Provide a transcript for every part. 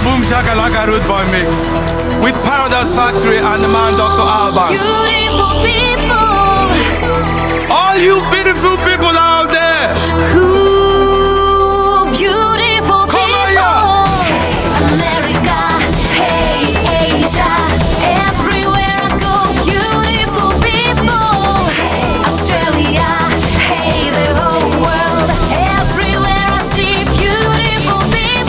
DJ Boom Shakalaka Rude Boy Mix with Paradise Factory and the man Dr. Alban. Beautiful people, all you beautiful people out there. Ooh, beautiful come people, America, hey, Asia, everywhere I go. Beautiful people, Australia, hey, the whole world. Everywhere I see beautiful people.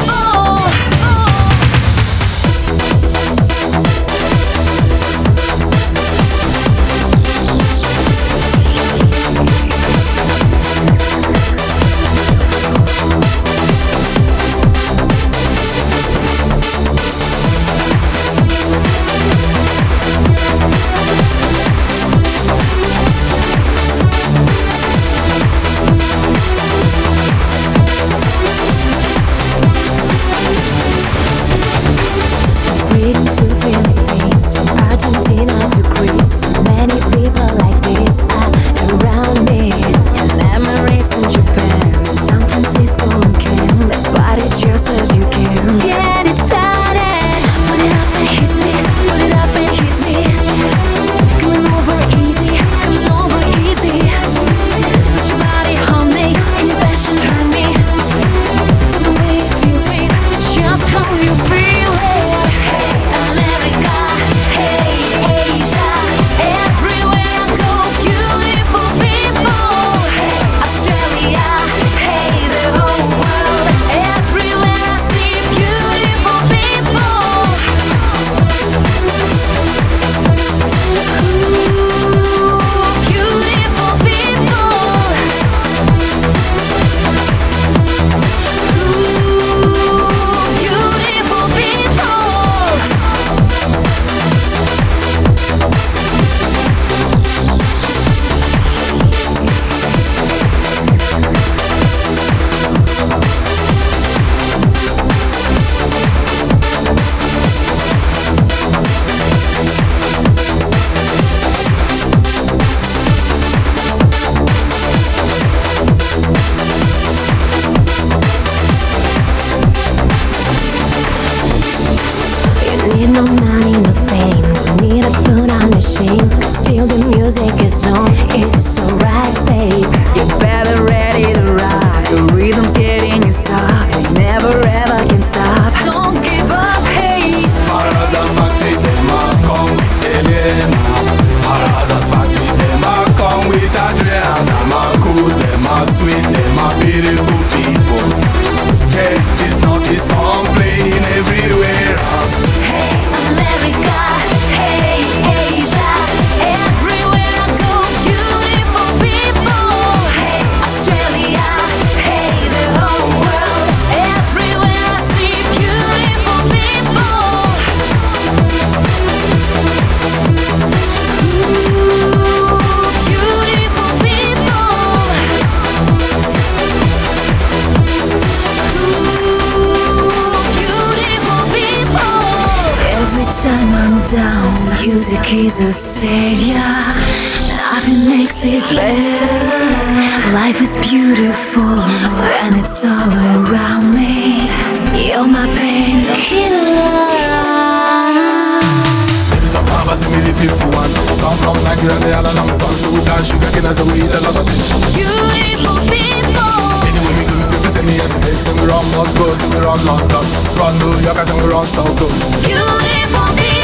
Britain to Philippines, from Argentina to Greece, many people like this are around me. In Emirates and Japan, in San Francisco and Cannes, let's party just as you can. Get it started. Put it up and hit me. Put it up and hit me. Coming over easy. Coming over easy. Put your body on me, and your passion hurt me. Tell me the way it feels me, just how you feel it. America, hey, Asia, everywhere I go, beautiful people. Australia, hey, the whole world. Everywhere I see beautiful people. Ooh, beautiful people. Ooh, beautiful people. You need no money, no fame, we need a put on a shame. Still the music is on, it's alright, babe. You better ready to rock, the rhythm's getting you stuck. It never ever can stop. Don't give up, hey. Paradise Factory, they might come with Elena. Paradise Factory, they might come with Adriana. My cool, they my sweet, they my beautiful people. Yeah, this naughty song playing everywhere. America, hey, Asia, everywhere I go, beautiful people. Hey, Australia, hey, the whole world. Everywhere I see beautiful people. Ooh, beautiful people. Beautiful people. Every time I'm down, music is a savior. Nothing makes it better. Life is beautiful, and it's all around me. You're my painkiller. From Harvard, see me the 51. Come from Nagira, they all along the sun. So we plant sugar cane and so we eat a lot of things. Beautiful people. Anyway, we go, people send me every day. Send me round Moscow, send me round London. Run New York, send me round Stockholm. Beautiful people.